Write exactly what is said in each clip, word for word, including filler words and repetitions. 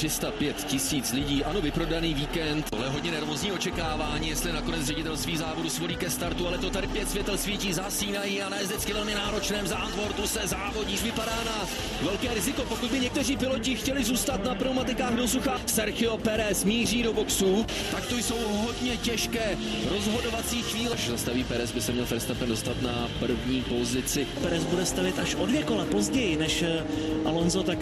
tři sta pět tisíc lidí, ano, vyprodaný víkend. Tohle hodně nervózní očekávání, jestli nakonec ředitel svý závodu svolí ke startu, ale to tady pět světel svítí, zasínají a na jezdecky velmi náročném Zandvoortu se závodíš. Vypadá na velké riziko, pokud by někteří piloti chtěli zůstat na pneumatikách do sucha. Sergio Perez míří do boxu, tak to jsou hodně těžké rozhodovací chvíle. Až zastaví Perez, by se měl Verstappen dostat na první pozici. Perez bude stavit až o dvě kola později než Alonso, tak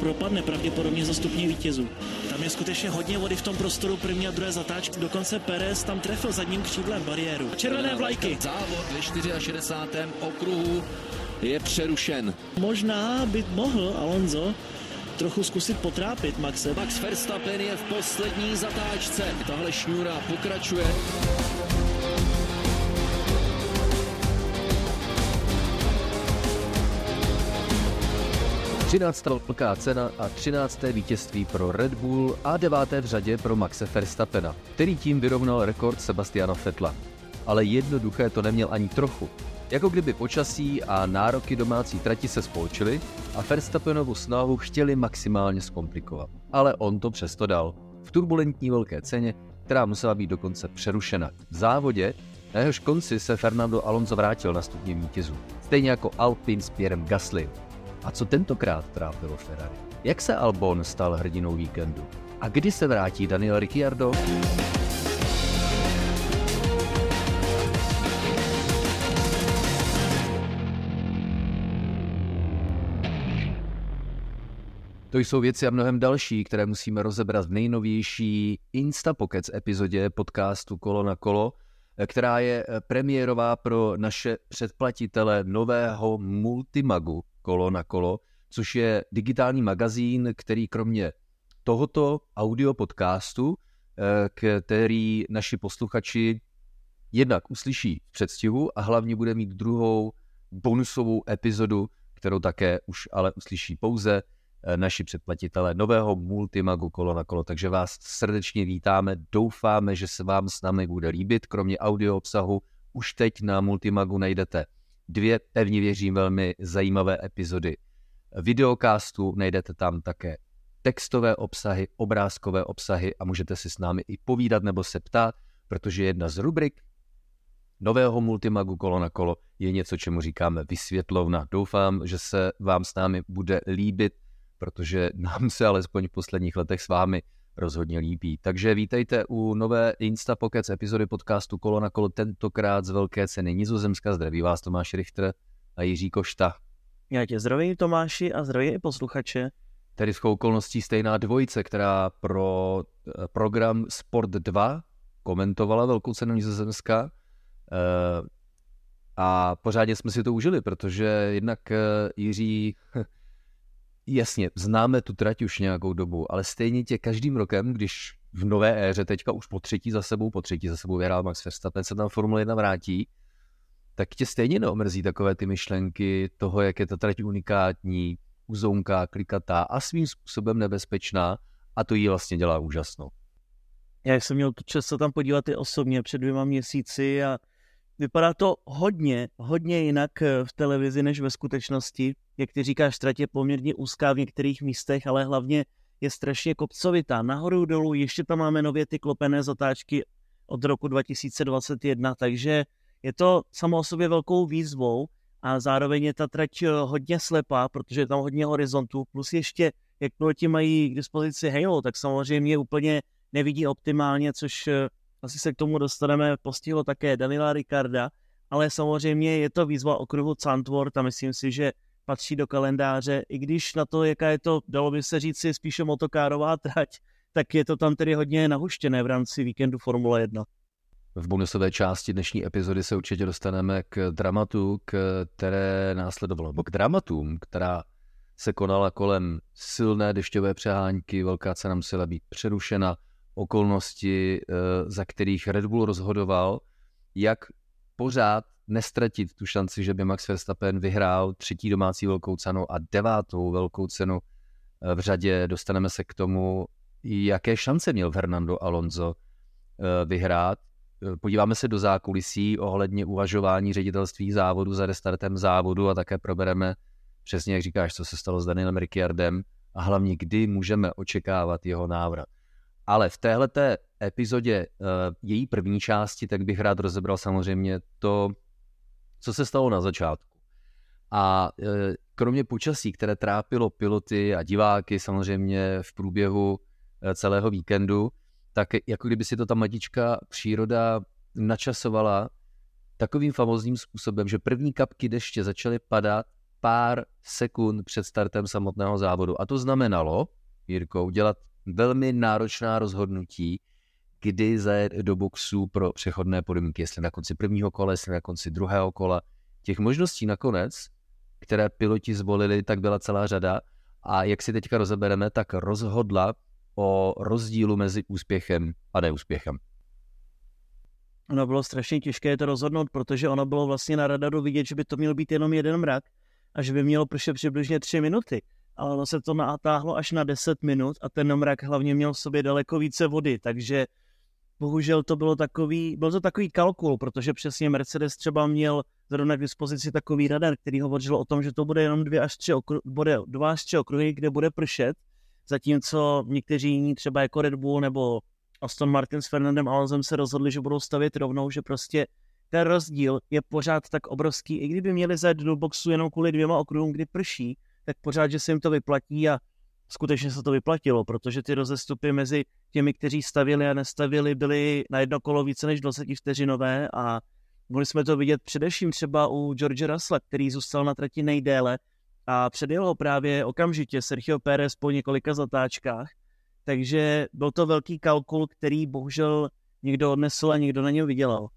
propadne pravděpodobně za stupně vítězů. Tam je skutečně hodně vody v tom prostoru první a druhé zatáčky. Dokonce Perez tam trefil zadním křídlem bariéru. Červené vlajky. Závod ve šedesátém čtvrtém okruhu je přerušen. Možná by mohl Alonso trochu zkusit potrápit Maxe. Max Verstappen je v poslední zatáčce. Tahle šňůra pokračuje. třináctá velká cena a třinácté vítězství pro Red Bull a deváté v řadě pro Maxe Verstappena, který tím vyrovnal rekord Sebastiana Vettela. Ale jednoduché to neměl ani trochu. Jako kdyby počasí a nároky domácí trati se spolčily a Verstappenovu snahu chtěli maximálně zkomplikovat. Ale on to přesto dal. V turbulentní velké ceně, která musela být dokonce přerušena. V závodě, na jehož konci se Fernando Alonso vrátil na stupně vítězů. Stejně jako Alpine s Pierrem Gaslym. A co tentokrát trápilo Ferrari? Jak se Albon stal hrdinou víkendu? A kdy se vrátí Daniel Ricciardo? To jsou věci a mnohem další, které musíme rozebrat v nejnovější InstaPokec epizodě podcastu Kolo na kolo, která je premiérová pro naše předplatitele nového multimagu Kolo na kolo, což je digitální magazín, který kromě tohoto audio podcastu, který naši posluchači jednak uslyší v předstihu a hlavně bude mít druhou bonusovou epizodu, kterou také už ale uslyší pouze naši předplatitelé nového multimagu Kolo na kolo. Takže vás srdečně vítáme, doufáme, že se vám s námi bude líbit. Kromě audio obsahu už teď na multimagu najdete dvě, pevně věřím, velmi zajímavé epizody videocastu, najdete tam také textové obsahy, obrázkové obsahy a můžete si s námi i povídat nebo se ptát, protože jedna z rubrik nového multimagu Kolo na kolo je něco, čemu říkáme vysvětlovna. Doufám, že se vám s námi bude líbit, protože nám se alespoň v posledních letech s vámi rozhodně líbí. Takže vítejte u nové InstaPokec epizody podcastu Kolo na kolo, tentokrát z velké ceny Nizozemska. Zdraví vás Tomáš Richter a Jiří Košta. Já tě zdravím, Tomáši, a zdravím i posluchače. Tedy s okolností stejná dvojice, která pro program Sport dva komentovala velkou cenu Nizozemska. A pořádně jsme si to užili, protože jednak Jiří... Jasně, známe tu trať už nějakou dobu, ale stejně tě každým rokem, když v nové éře, teďka už po třetí za sebou, po třetí za sebou vyhrál Max Verstappen, se tam Formule jedna vrátí, tak tě stejně neomrzí takové ty myšlenky toho, jak je ta trať unikátní, uzonká, klikatá a svým způsobem nebezpečná, a to jí vlastně dělá úžasnou. Já jsem měl tu čas se tam podívat i osobně před dvěma měsíci a vypadá to hodně, hodně jinak v televizi než ve skutečnosti. Jak ty říkáš, trať je poměrně úzká v některých místech, ale hlavně je strašně kopcovitá. Nahoru dolů, ještě tam máme nově ty klopené zatáčky od roku dva tisíce dvacet jedna, takže je to samo o sobě velkou výzvou a zároveň je ta trať hodně slepá, protože je tam hodně horizontů, plus ještě, jak piloti mají k dispozici halo, tak samozřejmě úplně nevidí optimálně, což asi se k tomu dostaneme, postihlo také Daniela Ricciarda, ale samozřejmě je to výzva okruhu Zandvoort a myslím si, že patří do kalendáře, i když na to, jaká je to, dalo by se říct, spíše motokárová trať, tak je to tam tedy hodně nahuštěné v rámci víkendu Formule jedna. V bonusové části dnešní epizody se určitě dostaneme k dramatu, které následovalo, nebo k dramatům, která se konala kolem silné dešťové přehánky, velká cena musela být přerušena, okolnosti, za kterých Red Bull rozhodoval, jak pořád nestratit tu šanci, že by Max Verstappen vyhrál třetí domácí velkou cenu a devátou velkou cenu v řadě. Dostaneme se k tomu, jaké šance měl Fernando Alonso vyhrát. Podíváme se do zákulisí ohledně uvažování ředitelství závodu za restartem závodu a také probereme přesně, jak říkáš, co se stalo s Danielem Ricciardem a hlavně kdy můžeme očekávat jeho návrat. Ale v téhleté epizodě její první části, tak bych rád rozebral samozřejmě to, co se stalo na začátku. A kromě počasí, které trápilo piloty a diváky samozřejmě v průběhu celého víkendu, tak jako kdyby si to ta matička příroda načasovala takovým famózním způsobem, že první kapky deště začaly padat pár sekund před startem samotného závodu. A to znamenalo, Jirko, udělat velmi náročná rozhodnutí, kdy zajet do boxu pro přechodné podmínky, jestli na konci prvního kola, jestli na konci druhého kola. Těch možností nakonec, které piloti zvolili, tak byla celá řada. A jak si teďka rozebereme, tak rozhodla o rozdílu mezi úspěchem a neúspěchem. Ono bylo strašně těžké to rozhodnout, protože ono bylo vlastně na radaru vidět, že by to měl být jenom jeden mrak a že by mělo pršet přibližně tři minuty. Ale ono se to natáhlo až na deset minut a ten mrak hlavně měl v sobě daleko více vody, takže bohužel to bylo takový, byl to takový kalkul, protože přesně Mercedes třeba měl zrovna k dispozici takový radar, který hovořil o tom, že to bude jenom dvě až tři okru, bude dva až tři okruhy, kde bude pršet, zatímco někteří jiní třeba jako Red Bull nebo Aston Martin s Fernandem Alonsem se rozhodli, že budou stavět rovnou, že prostě ten rozdíl je pořád tak obrovský, i kdyby měli zajet do boxu jenom kvůli dvěma okruhům, kdy prší, tak pořád, že se jim to vyplatí a skutečně se to vyplatilo, protože ty rozestupy mezi těmi, kteří stavili a nestavili, byly na jedno kolo více než dvacet vteřinové a mohli jsme to vidět především třeba u George Russella, který zůstal na trati nejdéle a předjel ho právě okamžitě Sergio Perez po několika zatáčkách, takže byl to velký kalkul, který bohužel někdo odnesl a někdo na něm vydělal.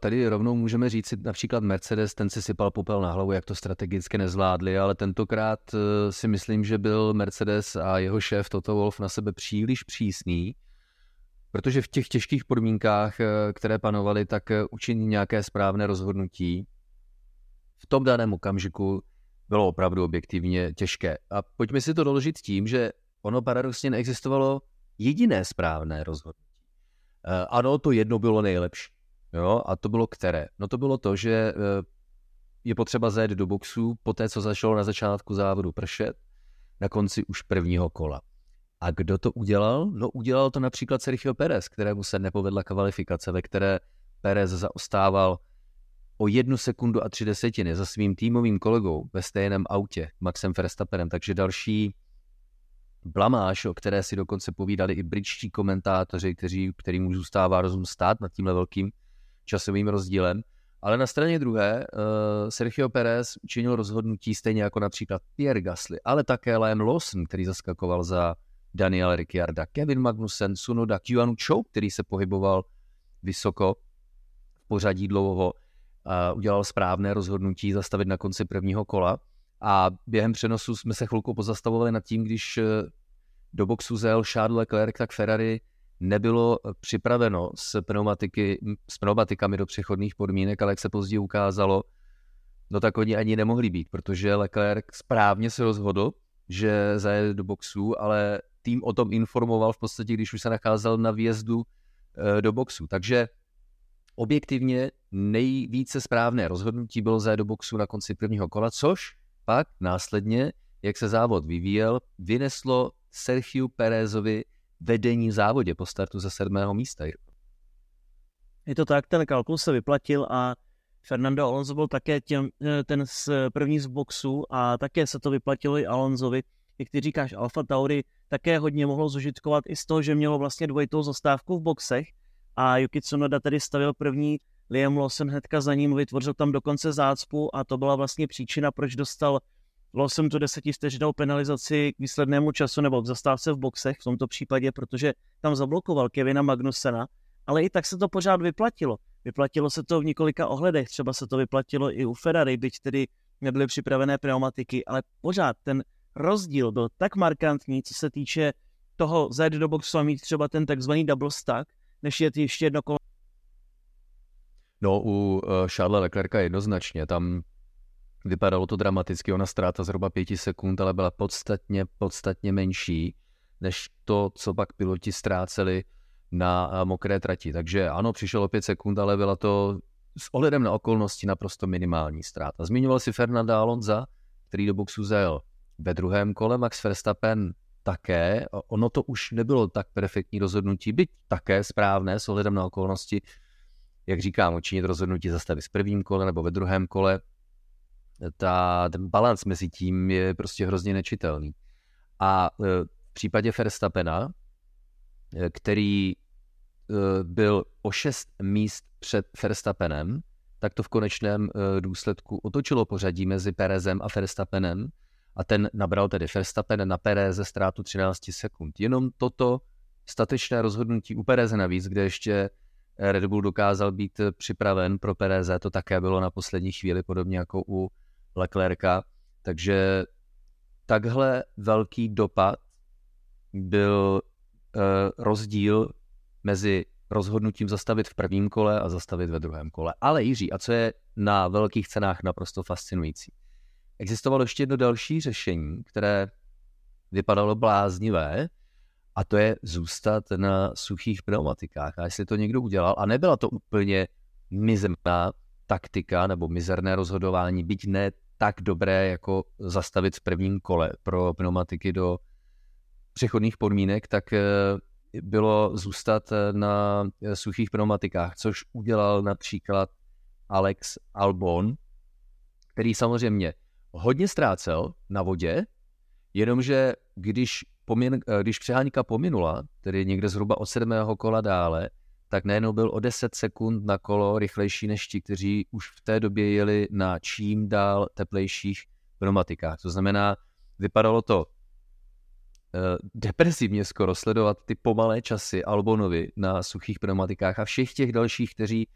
Tady rovnou můžeme říct, například Mercedes, ten si sypal popel na hlavu, jak to strategicky nezvládli, ale tentokrát si myslím, že byl Mercedes a jeho šéf Toto Wolff na sebe příliš přísný, protože v těch těžkých podmínkách, které panovaly, tak učinili nějaké správné rozhodnutí. V tom daném okamžiku bylo opravdu objektivně těžké. A pojďme si to doložit tím, že ono paradoxně neexistovalo jediné správné rozhodnutí. Ano, to jedno bylo nejlepší. Jo, a to bylo které? No to bylo to, že je potřeba zajet do boxu po té, co začalo na začátku závodu pršet, na konci už prvního kola. A kdo to udělal? No udělal to například Sergio Perez, kterému se nepovedla kvalifikace, ve které Perez zaostával o jednu sekundu a tři desetiny za svým týmovým kolegou ve stejném autě, Maxem Verstappenem, takže další blamáž, o které si dokonce povídali i britští komentátoři, kteří, kterým zůstává rozum stát nad tímhle velkým časovým rozdílem, ale na straně druhé Sergio Perez učinil rozhodnutí stejně jako například Pierre Gasly, ale také Liam Lawson, který zaskakoval za Daniel Ricciarda, Kevin Magnussen, Tsunoda, Juan Zhou, který se pohyboval vysoko v pořadí dlouho, udělal správné rozhodnutí zastavit na konci prvního kola a během přenosu jsme se chvilku pozastavovali nad tím, když do boxu zajel Charles Leclerc, tak Ferrari nebylo připraveno s, pneumatiky, s pneumatikami do přechodných podmínek, ale jak se později ukázalo, no tak oni ani nemohli být, protože Leclerc správně se rozhodl, že zajede do boxu, ale tým o tom informoval v podstatě, když už se nacházel na vjezdu do boxu. Takže objektivně nejvíce správné rozhodnutí bylo zajet do boxu na konci prvního kola, což pak následně, jak se závod vyvíjel, vyneslo Sergiu Perezovi vedení v závodě po startu ze sedmého místa. Je to tak, ten kalkul se vyplatil a Fernando Alonso byl také těm, ten z první z boxu a také se to vyplatilo i Alonsovi. Jak ty říkáš, Alpha Tauri také hodně mohlo zužitkovat i z toho, že mělo vlastně dvojitou zastávku v boxech a Yuki Tsunoda tedy stavil první, Liam Lawson hnedka za ním vytvořil tam dokonce zácpu a to byla vlastně příčina, proč dostal Lawson tu desetivteřinovou penalizaci k výslednému času nebo k zastávce v boxech v tomto případě, protože tam zablokoval Kevina Magnussena, ale i tak se to pořád vyplatilo. Vyplatilo se to v několika ohledech, třeba se to vyplatilo i u Ferrari, byť tedy nebyly připravené pneumatiky, ale pořád ten rozdíl byl tak markantní, co se týče toho zajet do boxu a mít třeba ten takzvaný double stack, než je ještě jedno kolo. No u Charlesa Leclerca jednoznačně, tam vypadalo to dramaticky, ona ztráta zhruba pěti sekund, ale byla podstatně, podstatně menší než to, co pak piloti ztráceli na mokré trati. Takže ano, přišlo pět sekund, ale byla to s ohledem na okolnosti naprosto minimální ztráta. Zmiňoval si Fernanda Alonsa, který do boxu zajel Ve druhém kole Max Verstappen také. Ono to už nebylo tak perfektní rozhodnutí, byť také správné s ohledem na okolnosti, jak říkám, učinit rozhodnutí zastavit v prvním kole nebo ve druhém kole. Ta, ten balans mezi tím je prostě hrozně nečitelný. A v případě Verstappena, který byl o šest míst před Verstappenem, tak to v konečném důsledku otočilo pořadí mezi Perezem a Verstappenem a ten nabral tedy Verstappen na Pereze ztrátu třináct sekund. Jenom toto statečné rozhodnutí u Pereze navíc, kde ještě Red Bull dokázal být připraven pro Pereze, to také bylo na poslední chvíli, podobně jako u Leclerca. Takže takhle velký dopad byl e, rozdíl mezi rozhodnutím zastavit v prvním kole a zastavit ve druhém kole. Ale Jiří, a co je na velkých cenách naprosto fascinující, existovalo ještě jedno další řešení, které vypadalo bláznivé, a to je zůstat na suchých pneumatikách. A jestli to někdo udělal, a nebyla to úplně mizerná taktika nebo mizerné rozhodování, byť ne tak dobré, jako zastavit v prvním kole pro pneumatiky do přechodných podmínek, tak bylo zůstat na suchých pneumatikách, což udělal například Alex Albon, který samozřejmě hodně ztrácel na vodě, jenomže když Pomin, když přeháňka pominula, tedy někde zhruba od sedmého kola dále, tak najednou byl o deset sekund na kolo rychlejší než ti, kteří už v té době jeli na čím dál teplejších pneumatikách. To znamená, vypadalo to eh, depresivně skoro sledovat ty pomalé časy Albonovi na suchých pneumatikách a všech těch dalších, kteří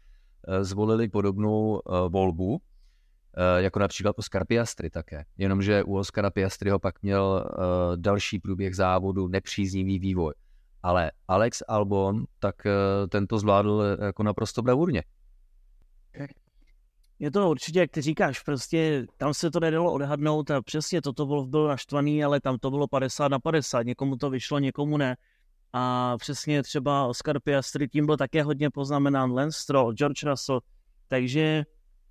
eh, zvolili podobnou eh, volbu, jako například Oscar Piastri také. Jenomže u Oscara Piastriho pak měl další průběh závodu nepříznivý vývoj. Ale Alex Albon, tak ten to zvládl jako naprosto bravurně. Je to určitě, jak ty říkáš, prostě tam se to nedalo odhadnout a přesně Toto Wolff byl naštvaný, ale tam to bylo padesát na padesát, někomu to vyšlo, někomu ne. A přesně třeba Oscar Piastri, tím byl také hodně poznamenán Lance Stroll, George Russell, takže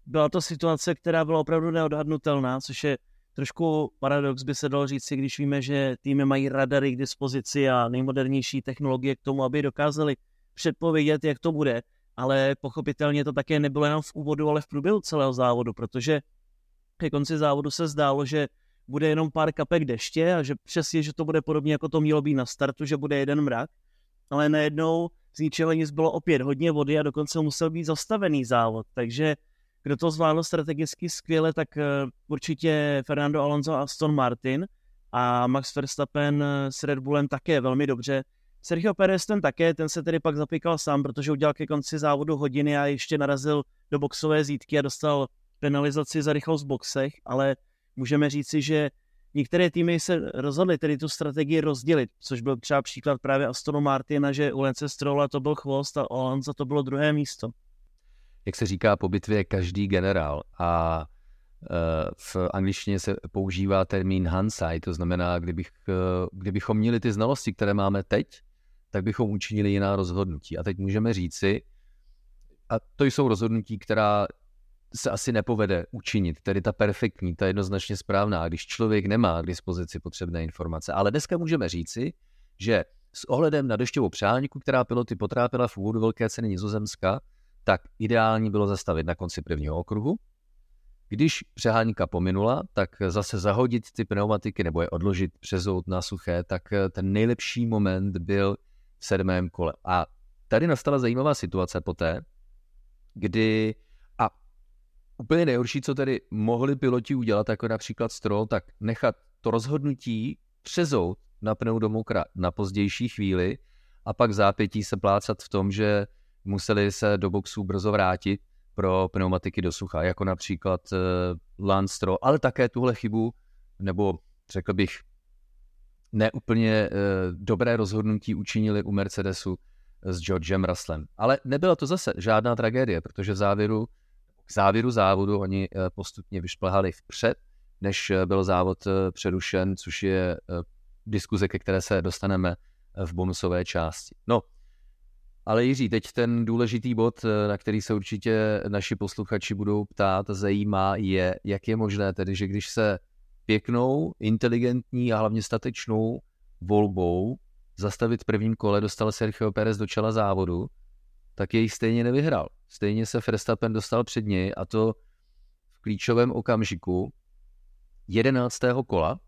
byla to situace, která byla opravdu neodhadnutelná, což je trošku paradox, by se dalo říct, když víme, že týmy mají radary k dispozici a nejmodernější technologie k tomu, aby dokázali předpovědět, jak to bude. Ale pochopitelně to také nebylo jenom v úvodu, ale v průběhu celého závodu, protože ke konci závodu se zdálo, že bude jenom pár kapek deště a že přesně, že to bude podobně, jako to mělo být na startu, že bude jeden mrak, ale najednou z ničeho nic bylo opět hodně vody a dokonce musel být zastavený závod, takže kdo to zvládl strategicky skvěle, tak určitě Fernando Alonso a Aston Martin a Max Verstappen s Red Bullem také velmi dobře. Sergio Perez ten také, ten se tedy pak zapíkal sám, protože udělal ke konci závodu hodiny a ještě narazil do boxové zítky a dostal penalizaci za rychlost v boxech, ale můžeme říci, že některé týmy se rozhodly tedy tu strategii rozdělit, což byl třeba příklad právě Astonu Martina, že u Lance Strolla to byl chvost a Alonso to bylo druhé místo. Jak se říká po bitvě každý generál a v angličtině se používá termín hindsight, to znamená, kdybych, kdybychom měli ty znalosti, které máme teď, tak bychom učinili jiná rozhodnutí. A teď můžeme říci, a to jsou rozhodnutí, která se asi nepovede učinit, tedy ta perfektní, ta jednoznačně správná, když člověk nemá k dispozici potřebné informace. Ale dneska můžeme říci, že s ohledem na dešťovou přeháňku, která piloty potrápila v úvodu velké ceny Nizozemska, tak ideální bylo zastavit na konci prvního okruhu. Když přeháňka pominula, tak zase zahodit ty pneumatiky nebo je odložit, přezout na suché, tak ten nejlepší moment byl v sedmém kole. A tady nastala zajímavá situace poté, kdy a úplně nejhorší, co tedy mohli piloti udělat, jako například Stroll, tak nechat to rozhodnutí přezout na pneu do mokra na pozdější chvíli a pak zápětí se plácat v tom, že museli se do boxů brzo vrátit pro pneumatiky do sucha, jako například Lance Stroll, ale také tuhle chybu, nebo řekl bych, neúplně dobré rozhodnutí učinili u Mercedesu s Georgem Russellem. Ale nebyla to zase žádná tragédie, protože v závěru, k závěru závodu oni postupně vyšplhali vpřed, než byl závod přerušen, což je diskuze, ke které se dostaneme v bonusové části. No, ale Jiří, teď ten důležitý bod, na který se určitě naši posluchači budou ptát, zajímá je, jak je možné tedy, že když se pěknou, inteligentní a hlavně statečnou volbou zastavit prvním kole, dostal Sergio Perez do čela závodu, tak jej stejně nevyhrál. Stejně se Verstappen dostal před něj, a to v klíčovém okamžiku jedenáctého kola,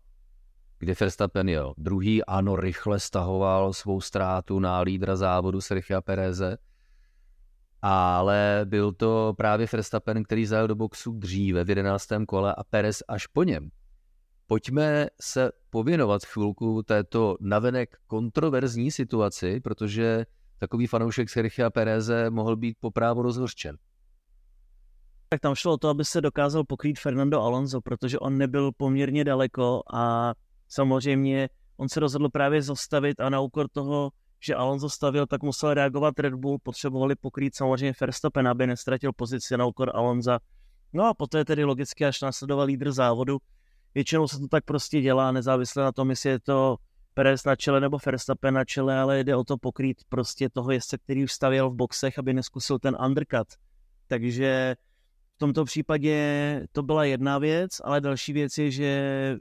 kdy Verstappen jel druhý, ano, rychle stahoval svou ztrátu na lídra závodu Sergia Pereze, ale byl to právě Verstappen, který zajel do boxu dříve v jedenáctém kole a Perez až po něm. Pojďme se pověnovat chvilku této navenek kontroverzní situaci, protože takový fanoušek Sergia Pereze mohl být poprávu rozhořčen. Tak tam šlo o to, aby se dokázal pokrýt Fernando Alonso, protože on nebyl poměrně daleko a samozřejmě on se rozhodl právě zastavit a na úkor toho, že Alonso stavil, tak musel reagovat Red Bull, potřebovali pokrýt samozřejmě Verstappen, aby nestratil pozici na úkor Alonsa. No a poté tedy logicky až následoval lídr závodu. Většinou se to tak prostě dělá, nezávisle na tom, jestli je to Perez na čele nebo Verstappen na čele, ale jde o to pokrýt prostě toho jezdce, který už stavěl v boxech, aby neskusil ten undercut. Takže v tomto případě to byla jedna věc, ale další věc je, že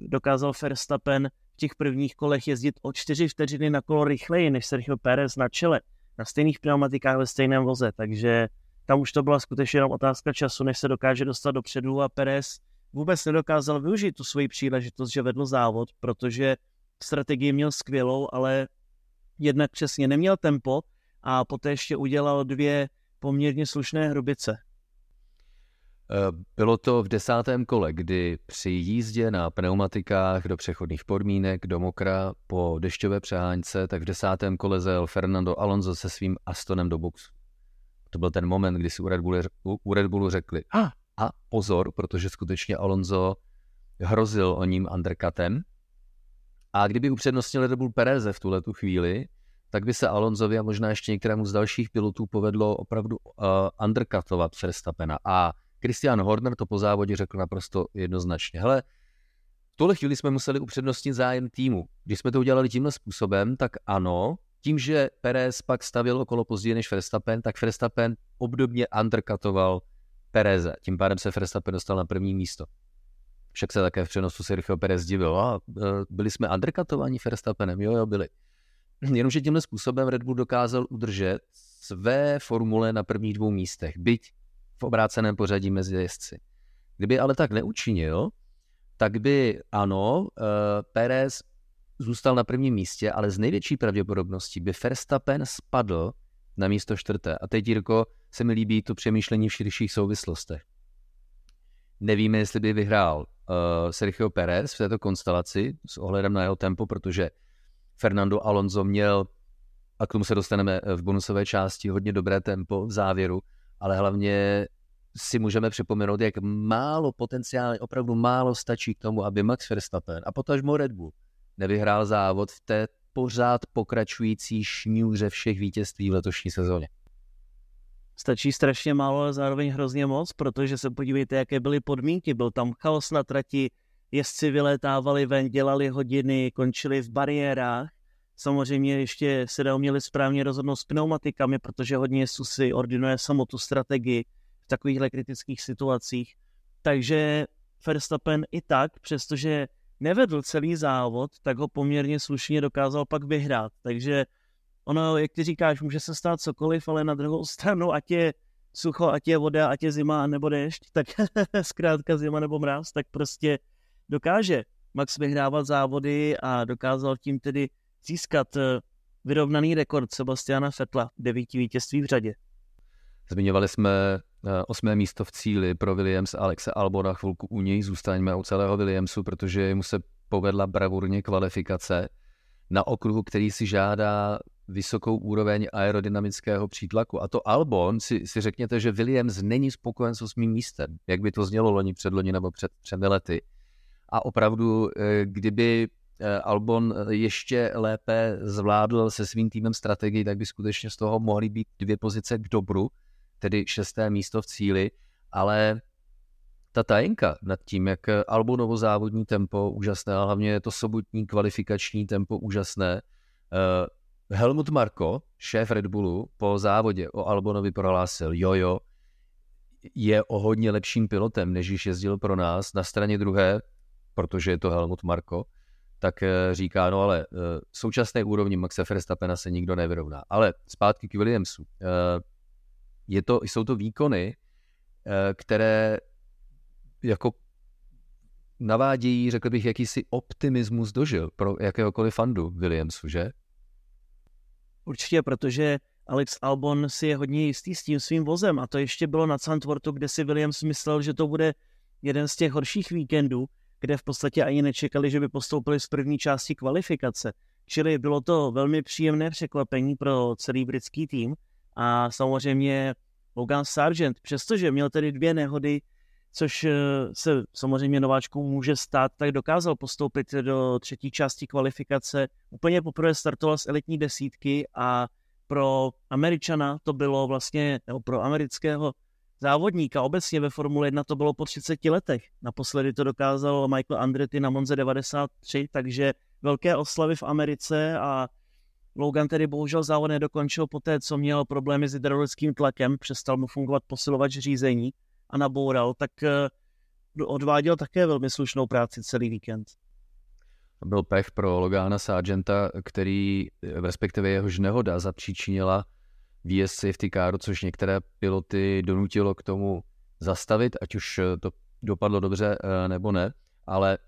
dokázal Verstappen v těch prvních kolech jezdit o čtyři vteřiny na kolo rychleji než Sergio Perez na čele, na stejných pneumatikách ve stejném voze, takže tam už to byla skutečně jenom otázka času, než se dokáže dostat dopředu a Perez vůbec nedokázal využít tu svoji příležitost, že vedl závod, protože strategii měl skvělou, ale jednak přesně neměl tempo a poté ještě udělal dvě poměrně slušné hrubice. Bylo to v desátém kole, kdy při jízdě na pneumatikách do přechodných podmínek, do mokra, po dešťové přehánce, tak v desátém kole zajel Fernando Alonso se svým Astonem do boxu. To byl ten moment, kdy si u Red Bullu, u Red Bullu řekli a, a pozor, protože skutečně Alonso hrozil o ním undercutem. A kdyby upřednostnil Red Bull Pereze v tuhletu chvíli, tak by se Alonsovi a možná ještě některému z dalších pilotů povedlo opravdu uh, undercutovat Verstappena. A Christian Horner to po závodě řekl naprosto jednoznačně. Hele, v tuhle chvíli jsme museli upřednostnit zájem týmu. Když jsme to udělali tímhle způsobem, tak ano, tím, že Perez pak stavěl okolo později než Verstappen, tak Verstappen obdobně undercutoval Pereze. Tím pádem se Verstappen dostal na první místo. Však se také v přenosu Sergio Perez divil. A byli jsme undercutováni Verstappenem, jo, jo, byli. Jenomže tímhle způsobem Red Bull dokázal udržet své formule na prvních dvou místech, byť v obráceném pořadí mezi jezdci. Kdyby ale tak neučinil, tak by ano, Perez zůstal na prvním místě, ale z největší pravděpodobností by Verstappen spadl na místo čtvrté. A teď, Jirko, se mi líbí to přemýšlení v širších souvislostech. Nevíme, jestli by vyhrál Sergio Perez v této konstelaci s ohledem na jeho tempo, protože Fernando Alonso měl, a k tomu se dostaneme v bonusové části, hodně dobré tempo v závěru, ale hlavně si můžeme připomenout, jak málo potenciálně, opravdu málo stačí k tomu, aby Max Verstappen a potažmo Red Bull nevyhrál závod v té pořád pokračující šňůře všech vítězství v letošní sezóně. Stačí strašně málo, ale zároveň hrozně moc, protože se podívejte, jaké byly podmínky. Byl tam chaos na trati, jezdci vylétávali ven, dělali hodiny, končili v bariérách. Samozřejmě ještě se neuměli správně rozhodnout s pneumatikami, protože hodně jezdců si ordinuje samou tu strategii v takovýchhle kritických situacích. Takže Verstappen i tak, přestože nevedl celý závod, tak ho poměrně slušně dokázal pak vyhrát. Takže ono, jak ty říkáš, může se stát cokoliv, ale na druhou stranu, ať je sucho, ať je voda, ať je zima nebo déšť, tak zkrátka zima nebo mráz, tak prostě dokáže Max vyhrávat závody a dokázal tím tedy získat vyrovnaný rekord Sebastiana Vettela, devíti vítězství v řadě. Zmiňovali jsme osmé místo v cíli pro Williams Alexe Albona, chvilku u něj zůstaňme u celého Williamsu, protože mu se povedla bravurně kvalifikace na okruhu, který si žádá vysokou úroveň aerodynamického přítlaku. A to Albon, si, si řekněte, že Williams není spokojen s osmým místem, jak by to znělo loni, předloni nebo před třemi lety. A opravdu, kdyby Albon ještě lépe zvládl se svým týmem strategii, tak by skutečně z toho mohly být dvě pozice k dobru, tedy šesté místo v cíli, ale ta tajenka nad tím, jak Albonovo závodní tempo úžasné, a hlavně je to sobotní kvalifikační tempo úžasné. Helmut Marko, šéf Red Bullu, po závodě o Albonovi prohlásil, jojo, je o hodně lepším pilotem, než již jezdil pro nás. Na straně druhé protože je to Helmut Marko, tak říká, no ale současné úrovni Maxe Verstappena se nikdo nevyrovná. Ale zpátky k Williamsu. Je to, jsou to výkony, které jako navádějí, řekl bych, jakýsi optimismus dožil pro jakéhokoliv fandu Williamsu, že? Určitě, protože Alex Albon si je hodně jistý s tím svým vozem a to ještě bylo na Zandvoortu, kde si Williams myslel, že to bude jeden z těch horších víkendů, kde v podstatě ani nečekali, že by postoupili z první části kvalifikace. Čili bylo to velmi příjemné překvapení pro celý britský tým a samozřejmě Logan Sargeant, přestože měl tedy dvě nehody, což se samozřejmě nováčkům může stát, tak dokázal postoupit do třetí části kvalifikace. Úplně poprvé startoval z elitní desítky a pro Američana to bylo vlastně, nebo pro amerického závodníka obecně ve Formule jedna to bylo po třiceti letech. Naposledy to dokázal Michael Andretti na Monze devadesát tři, takže velké oslavy v Americe a Logan tedy bohužel závod nedokončil po té, co měl problémy s hydraulickým tlakem, přestal mu fungovat posilovač řízení a naboural, tak odváděl také velmi slušnou práci celý víkend. Byl pech pro Logana Sargeanta, který, respektive jehož nehoda, zapříčinila výjezd safety caru, což některé piloty donutilo k tomu zastavit, ať už to dopadlo dobře nebo ne, ale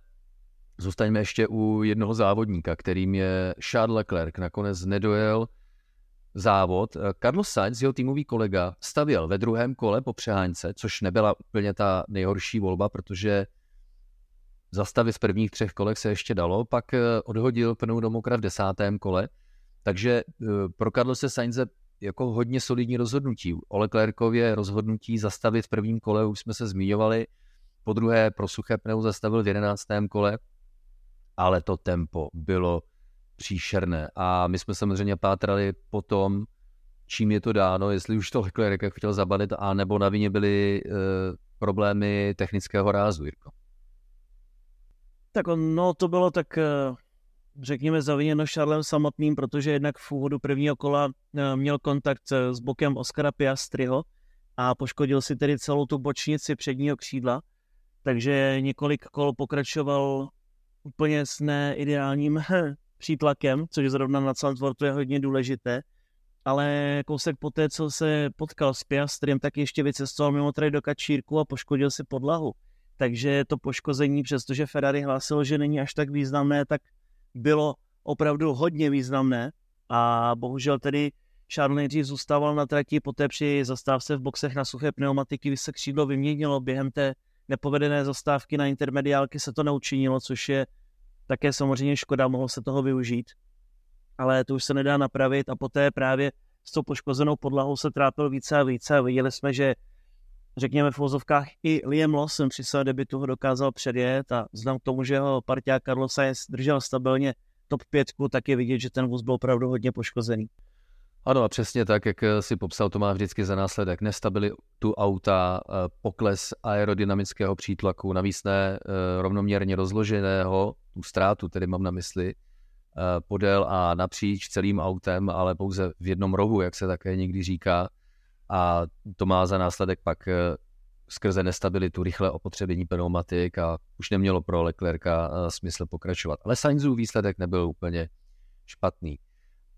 zůstaňme ještě u jednoho závodníka, kterým je Charles Leclerc. Nakonec nedojel závod. Carlos Sainz, jeho týmový kolega, stavěl ve druhém kole po přeháňce, což nebyla úplně ta nejhorší volba, protože zastavit v prvních třech kolech se ještě dalo, pak odhodil pneumokrát v desátém kole, takže pro Carlose Sainze jako hodně solidní rozhodnutí. O Leclercově rozhodnutí zastavit v prvním kole už jsme se zmiňovali, po druhé pro suché pneu zastavil v jedenáctém kole, ale to tempo bylo příšerné a my jsme samozřejmě pátrali po tom, čím je to dáno, jestli už to Leclerc chtěl zabalit, a nebo na vině byly e, problémy technického rázu, Jirko. Tak no, to bylo tak, řekněme, zaviněno Charlesem samotným, protože jednak v úvodu prvního kola měl kontakt s bokem Oscara Piastriho a poškodil si tedy celou tu bočnici předního křídla, takže několik kol pokračoval úplně s neideálním přítlakem, což zrovna na Zandvoortu je hodně důležité, ale kousek poté, co se potkal s Piastrem, tak ještě vycestoval mimo trať do kačírku a poškodil si podlahu. Takže to poškození, přestože Ferrari hlásilo, že není až tak významné, tak bylo opravdu hodně významné a bohužel tedy Charles nejdřív zůstával na trati, poté při zastávce v boxech na suché pneumatiky se křídlo vyměnilo, během té nepovedené zastávky na intermediálky se to neučinilo, což je také samozřejmě škoda, mohlo se toho využít, ale to už se nedá napravit a poté právě s tou poškozenou podlahou se trápil více a více a viděli jsme, že řekněme v vozovkách i Liam Lawson při své debutu ho dokázal předjet a vzhledem k tomu, že ho parťák Carlos Sainz držel stabilně top pětku, tak je vidět, že ten vůz byl opravdu hodně poškozený. Ano a přesně tak, jak si popsal, to má vždycky za následek nestabilitu auta, pokles aerodynamického přítlaku, navíc ne rovnoměrně rozloženého, tu ztrátu tedy mám na mysli, podél a napříč celým autem, ale pouze v jednom rohu, jak se také někdy říká. A to má za následek pak skrze nestabilitu rychlé opotřebení pneumatik a už nemělo pro Leclerca smysl pokračovat. Ale Sainzův výsledek nebyl úplně špatný.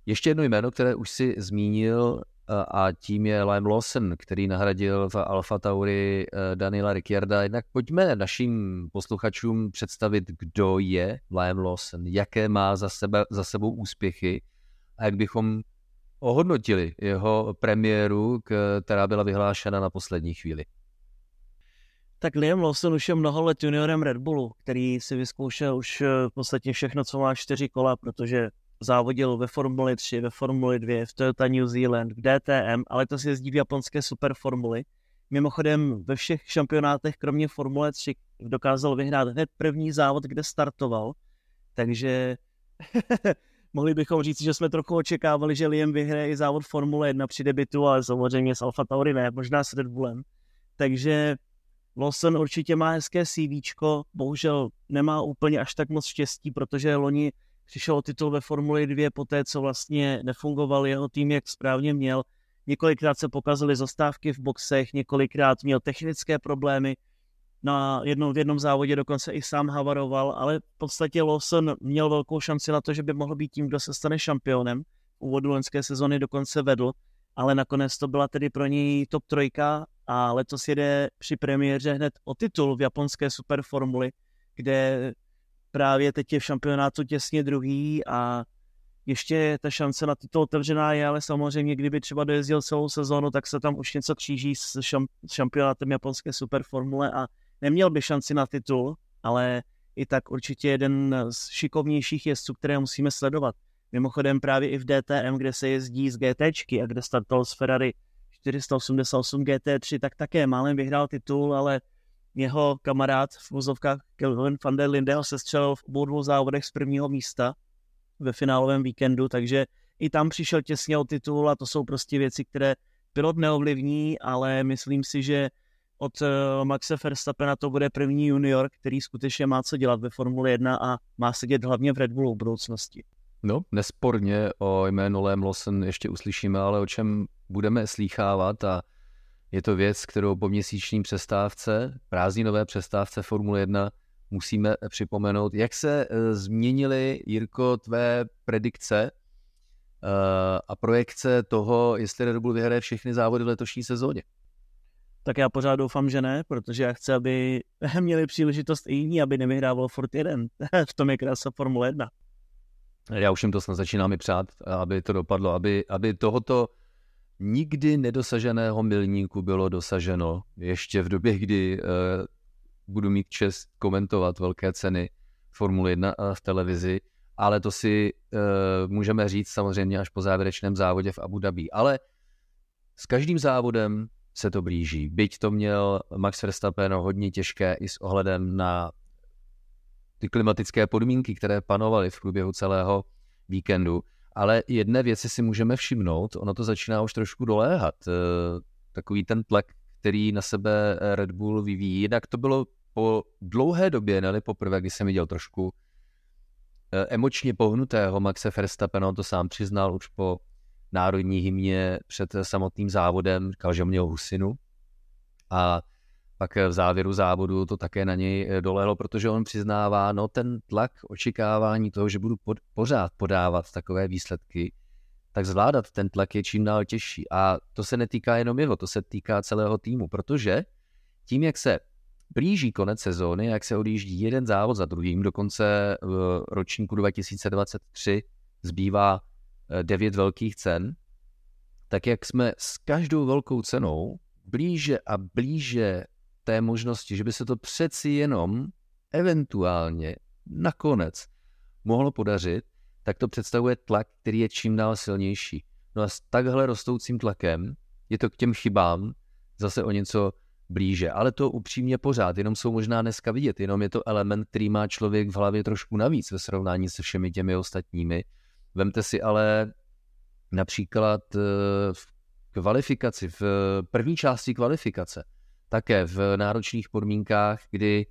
Ještě jedno jméno, které už si zmínil, a tím je Liam Lawson, který nahradil v Alpha Tauri Daniela Ricciarda. Jednak pojďme našim posluchačům představit, kdo je Liam Lawson, jaké má za, sebe, za sebou úspěchy a jak bychom ohodnotili jeho premiéru, která byla vyhlášena na poslední chvíli. Tak Liam Lawson už je mnoho let juniorem Red Bullu, který si vyzkoušel už v podstatě všechno, co má čtyři kola, protože závodil ve Formuli tři, ve Formuli dva, v Toyota New Zealand, v D T M, ale to si jezdí v japonské superformuli. Mimochodem ve všech šampionátech, kromě Formule tři, dokázal vyhrát hned první závod, kde startoval, takže mohli bychom říct, že jsme trochu očekávali, že Liam vyhraje i závod Formule jedna při debutu, ale samozřejmě s Alpha Tauri ne, možná s Red Bullem. Takže Lawson určitě má hezké CVčko, bohužel nemá úplně až tak moc štěstí, protože loni přišel o titul ve Formuli dva po té, co vlastně nefungoval jeho tým, jak správně měl. Několikrát se pokazily zastávky v boxech, několikrát měl technické problémy. na jednom, v jednom závodě dokonce i sám havaroval, ale v podstatě Lawson měl velkou šanci na to, že by mohl být tím, kdo se stane šampionem. Úvodu loňské sezony dokonce vedl, ale nakonec to byla tedy pro něj top trojka a letos jede při premiéře hned o titul v japonské superformuli, kde právě teď je v šampionátu těsně druhý a ještě ta šance na titul otevřená je, ale samozřejmě, kdyby třeba dojezdil celou sezónu, tak se tam už něco kříží s šampionátem japonské superformule a neměl by šanci na titul, ale i tak určitě jeden z šikovnějších jezdců, které musíme sledovat. Mimochodem právě i v D T M, kde se jezdí z GTčky a kde startoval z Ferrari čtyři sta osmdesát osm G T tři, tak také málem vyhrál titul, ale jeho kamarád v vozovkách Kelvin van der Lindeho se střelil v obou dvou závodech z prvního místa ve finálovém víkendu, takže i tam přišel těsně o titul a to jsou prostě věci, které pilot neovlivní, ale myslím si, že od Maxe Verstappena to bude první junior, který skutečně má co dělat ve Formule jedna a má sedět hlavně v Red Bullu v budoucnosti. No, nesporně o jménu Liam Lawson ještě uslyšíme, ale o čem budeme slýchávat a je to věc, kterou po měsíční přestávce, prázdninové přestávce Formule jedna musíme připomenout. Jak se změnily, Jirko, tvé predikce a projekce toho, jestli Red Bull vyhraje všechny závody v letošní sezóně? Tak já pořád doufám, že ne, protože já chci, aby měli příležitost i jiní, aby nevyhrával furt jeden. V tom je krása Formule jedna. Já už jim to snad začínám i přát, aby to dopadlo, aby, aby tohoto nikdy nedosaženého milníku bylo dosaženo. Ještě v době, kdy uh, budu mít čest komentovat velké ceny Formule jedna v televizi, ale to si uh, můžeme říct samozřejmě až po závěrečném závodě v Abu Dhabi. Ale s každým závodem se to blíží. Byť to měl Max Verstappen hodně těžké i s ohledem na ty klimatické podmínky, které panovaly v průběhu celého víkendu. Ale jedné věci si můžeme všimnout, ono to začíná už trošku doléhat. Takový ten tlak, který na sebe Red Bull vyvíjí. Jednak to bylo po dlouhé době, ne-li poprvé, kdy jsem viděl trošku emočně pohnutého Maxe Verstappena, on to sám přiznal už po národní hymně před samotným závodem, říkal, že měl husinu. A pak v závěru závodu to také na něj dolehlo, protože on přiznává, no ten tlak očekávání toho, že budu pod, pořád podávat takové výsledky, tak zvládat ten tlak je čím dál těžší. A to se netýká jenom jeho, to se týká celého týmu, protože tím, jak se blíží konec sezóny, jak se odjíždí jeden závod za druhým, dokonce v ročníku dva tisíce dvacet tři zbývá devět velkých cen, tak jak jsme s každou velkou cenou blíže a blíže té možnosti, že by se to přeci jenom eventuálně nakonec mohlo podařit, tak to představuje tlak, který je čím dál silnější. No a s takhle rostoucím tlakem je to k těm chybám zase o něco blíže. Ale to upřímně pořád, jenom jsou možná dneska vidět, jenom je to element, který má člověk v hlavě trošku navíc ve srovnání se všemi těmi ostatními. Vemte si ale například v kvalifikaci, v první části kvalifikace, také v náročných podmínkách, kdy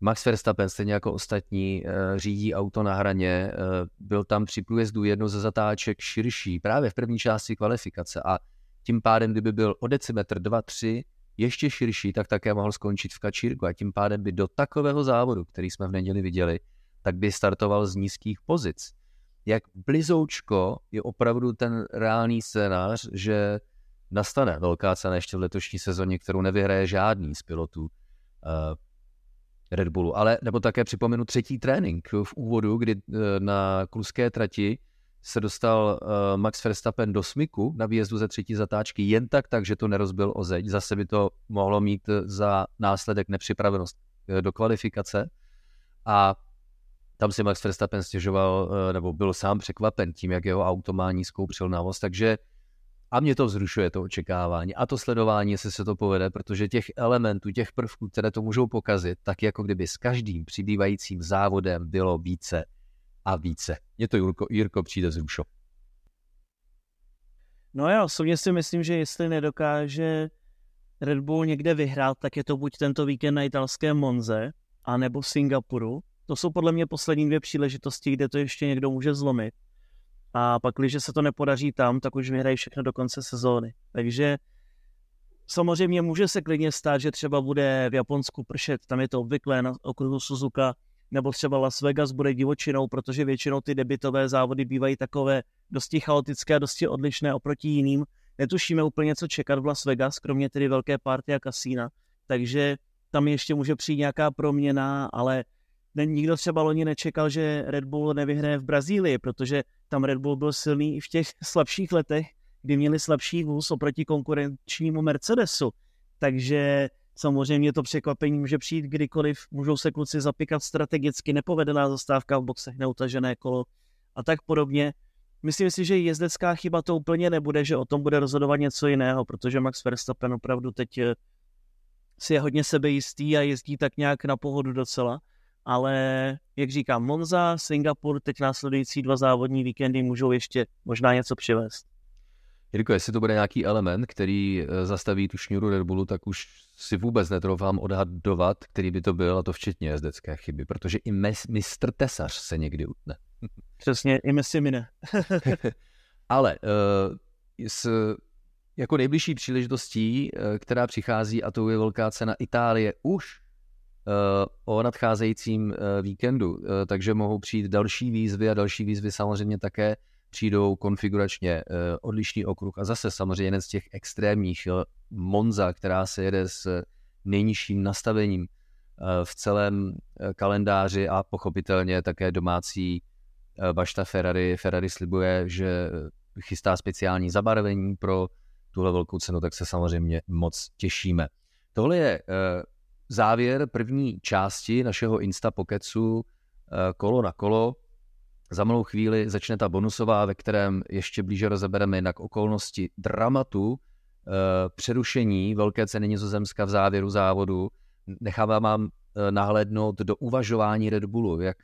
Max Verstappen, stejně jako ostatní, řídí auto na hraně. Byl tam při průjezdu jedno ze zatáček širší, právě v první části kvalifikace. A tím pádem, kdyby byl o decimetr, dva, tři, ještě širší, tak také mohl skončit v kačírku. A tím pádem by do takového závodu, který jsme v neděli viděli, tak by startoval z nízkých pozic. Jak blizoučko je opravdu ten reálný scénář, že nastane velká cena ještě v letošní sezóně, kterou nevyhraje žádný z pilotů uh, Red Bullu. Ale nebo také připomenu třetí trénink v úvodu, kdy uh, na kluské trati se dostal uh, Max Verstappen do smyku na výjezdu ze třetí zatáčky jen tak, takže to nerozbil o zeď. Zase by to mohlo mít za následek nepřipravenost uh, do kvalifikace. A tam si Max Verstappen stěžoval, uh, nebo byl sám překvapen tím, jak jeho auto má nízkou přilnavost, takže a mě to vzrušuje, to očekávání a to sledování, jestli se to povede, protože těch elementů, těch prvků, které to můžou pokazit, tak jako kdyby s každým přibývajícím závodem bylo více a více. Mně to, Jirko, Jirko přijde vzrušo. No já osobně si myslím, že jestli nedokáže Red Bull někde vyhrát, tak je to buď tento víkend na italském Monze, anebo v Singapuru. To jsou podle mě poslední dvě příležitosti, kde to ještě někdo může zlomit. A pak, když se to nepodaří tam, tak už vyhrají všechno do konce sezóny. Takže samozřejmě může se klidně stát, že třeba bude v Japonsku pršet, tam je to obvyklé na okruhu Suzuka, nebo třeba Las Vegas bude divočinou, protože většinou ty debutové závody bývají takové dosti chaotické a dosti odlišné oproti jiným. Netušíme úplně, co čekat v Las Vegas, kromě tedy velké party a kasína, takže tam ještě může přijít nějaká proměna, ale nikdo třeba loni nečekal, že Red Bull nevyhraje v Brazílii, protože tam Red Bull byl silný i v těch slabších letech, kdy měli slabší vůz oproti konkurenčnímu Mercedesu. Takže samozřejmě to překvapení může přijít kdykoliv, můžou se kluci zapykat strategicky, nepovedená zastávka v boxech, neutažené kolo a tak podobně. Myslím si, že jezdecká chyba to úplně nebude, že o tom bude rozhodovat něco jiného, protože Max Verstappen opravdu teď si je hodně sebejistý a jezdí tak nějak na pohodu docela. Ale jak říkám, Monza, Singapur, teď následující dva závodní víkendy můžou ještě možná něco přivést. Jirko, jestli to bude nějaký element, který zastaví tu šňůru Red Bullu, tak už si vůbec netroufám odhadovat, který by to byl, a to včetně jezdecké chyby, protože i mistr Tesař se někdy utne. Přesně, i mesi mine. Ale uh, s, jako nejbližší příležitostí, která přichází, a to je velká cena Itálie už o nadcházejícím víkendu, takže mohou přijít další výzvy a další výzvy samozřejmě také přijdou konfiguračně odlišný okruh a zase samozřejmě jeden z těch extrémních, Monza, která se jede s nejnižším nastavením v celém kalendáři, a pochopitelně také domácí bašta Ferrari. Ferrari slibuje, že chystá speciální zabarvení pro tuhle velkou cenu, tak se samozřejmě moc těšíme. Tohle je závěr první části našeho Instapokecu Kolo na kolo. Za malou chvíli začne ta bonusová, ve kterém ještě blíže rozebereme jednak okolnosti dramatu přerušení velké ceny Nizozemska v závěru závodu. Nechávám vám nahlédnout do uvažování Red Bullu, jak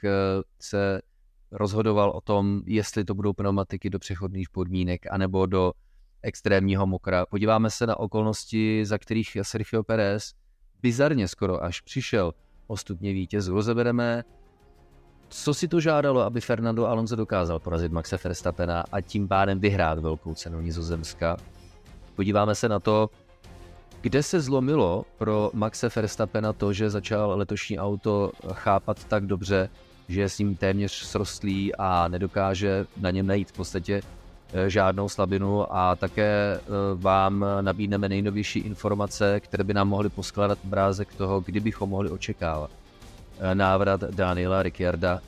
se rozhodoval o tom, jestli to budou pneumatiky do přechodných podmínek anebo do extrémního mokra. Podíváme se na okolnosti, za kterých Sergio Perez bizarně skoro až přišel o stupně vítězů. Rozebereme, co si to žádalo, aby Fernando Alonso dokázal porazit Maxe Verstappena a tím pádem vyhrát velkou cenu Nizozemska. Podíváme se na to, kde se zlomilo pro Maxe Verstappena to, že začal letošní auto chápat tak dobře, že je s ním téměř srostlý a nedokáže na něm najít v podstatě žádnou slabinu, a také vám nabídneme nejnovější informace, které by nám mohly poskládat obrázek toho, kdybychom mohli očekávat návrat Daniela Ricciarda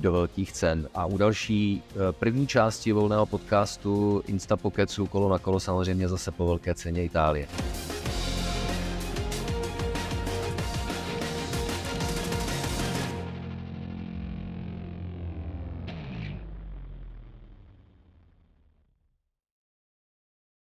do velkých cen. A u další první části volného podcastu Instapokecu Kolo na kolo samozřejmě zase po velké ceně Itálie.